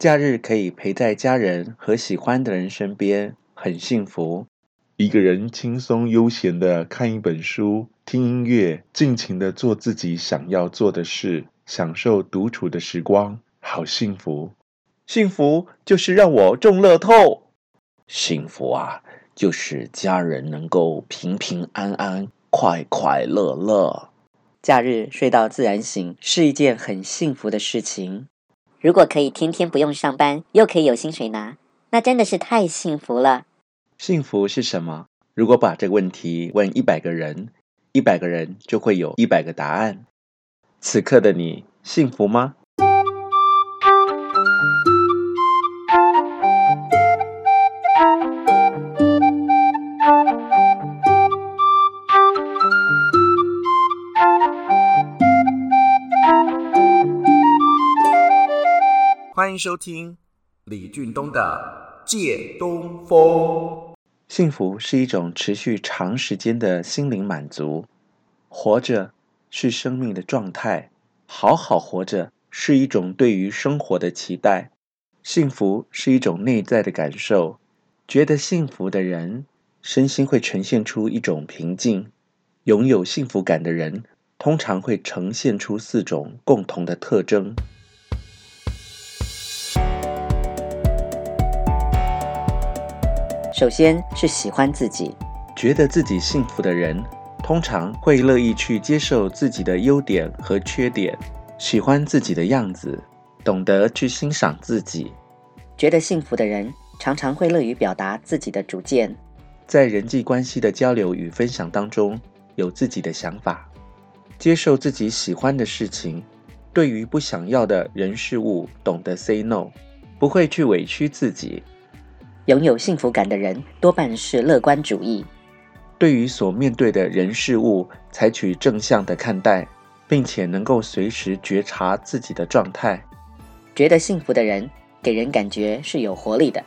假日可以陪在家人和喜欢的人身边，很幸福。一个人轻松悠闲的看一本书，听音乐，尽情的做自己想要做的事，享受独处的时光，好幸福。幸福就是让我中乐透。幸福啊，就是家人能够平平安安，快快乐乐。假日睡到自然醒，是一件很幸福的事情。如果可以天天不用上班，又可以有薪水拿，那真的是太幸福了。幸福是什么？如果把这个问题问100个人，100个人就会有100个答案。此刻的你，幸福吗？欢迎收听李俊东的《借东风》。幸福是一种持续长时间的心灵满足。活着是生命的状态，好好活着是一种对于生活的期待。幸福是一种内在的感受，觉得幸福的人，身心会呈现出一种平静。拥有幸福感的人，通常会呈现出4种共同的特征。首先是喜欢自己，觉得自己幸福的人，通常会乐意去接受自己的优点和缺点，喜欢自己的样子，懂得去欣赏自己。觉得幸福的人，常常会乐于表达自己的主见，在人际关系的交流与分享当中，有自己的想法，接受自己喜欢的事情，对于不想要的人事物，懂得 say no， 不会去委屈自己。拥有幸福感的人多半是乐观主义，对于所面对的人事物采取正向的看待，并且能够随时觉察自己的状态。觉得幸福的人给人感觉是有活力的。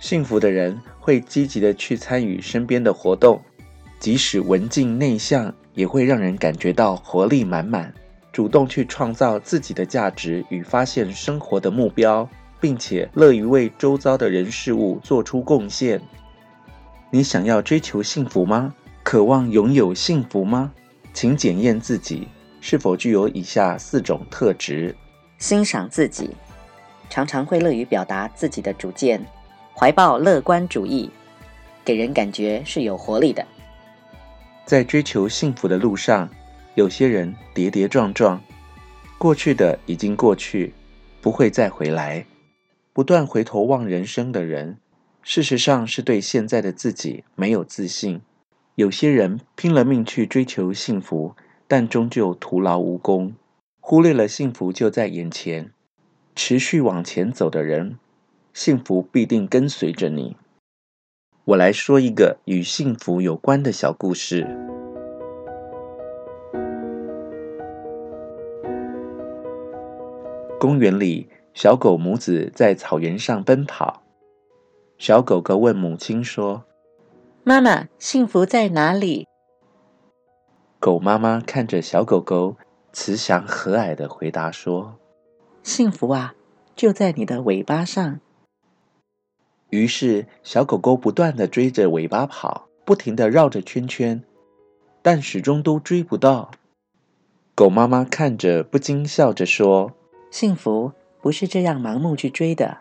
幸福的人会积极的去参与身边的活动，即使文静内向，也会让人感觉到活力满满，主动去创造自己的价值与发现生活的目标，并且乐于为周遭的人事物做出贡献。你想要追求幸福吗？渴望拥有幸福吗？请检验自己是否具有以下4种特质：欣赏自己，常常会乐于表达自己的主见，怀抱乐观主义，给人感觉是有活力的。在追求幸福的路上，有些人跌跌撞撞，过去的已经过去，不会再回来。不断回头望人生的人，事实上是对现在的自己没有自信。有些人拼了命去追求幸福，但终究徒劳无功，忽略了幸福就在眼前。持续往前走的人，幸福必定跟随着你。我来说一个与幸福有关的小故事。公园里，小狗母子在草原上奔跑。小狗狗问母亲说：“妈妈，幸福在哪里？”狗妈妈看着小狗狗，慈祥和蔼地回答说：“幸福啊，就在你的尾巴上。”于是，小狗狗不断地追着尾巴跑，不停地绕着圈圈，但始终都追不到。狗妈妈看着，不禁笑着说：“幸福不是这样盲目去追的，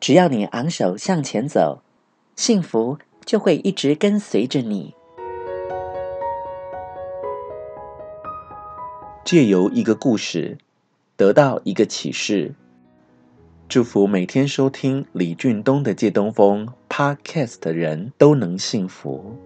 只要你昂首向前走，幸福就会一直跟随着你。”借由一个故事，得到一个启示。祝福每天收听李俊东的《借东风》Podcast 的人都能幸福。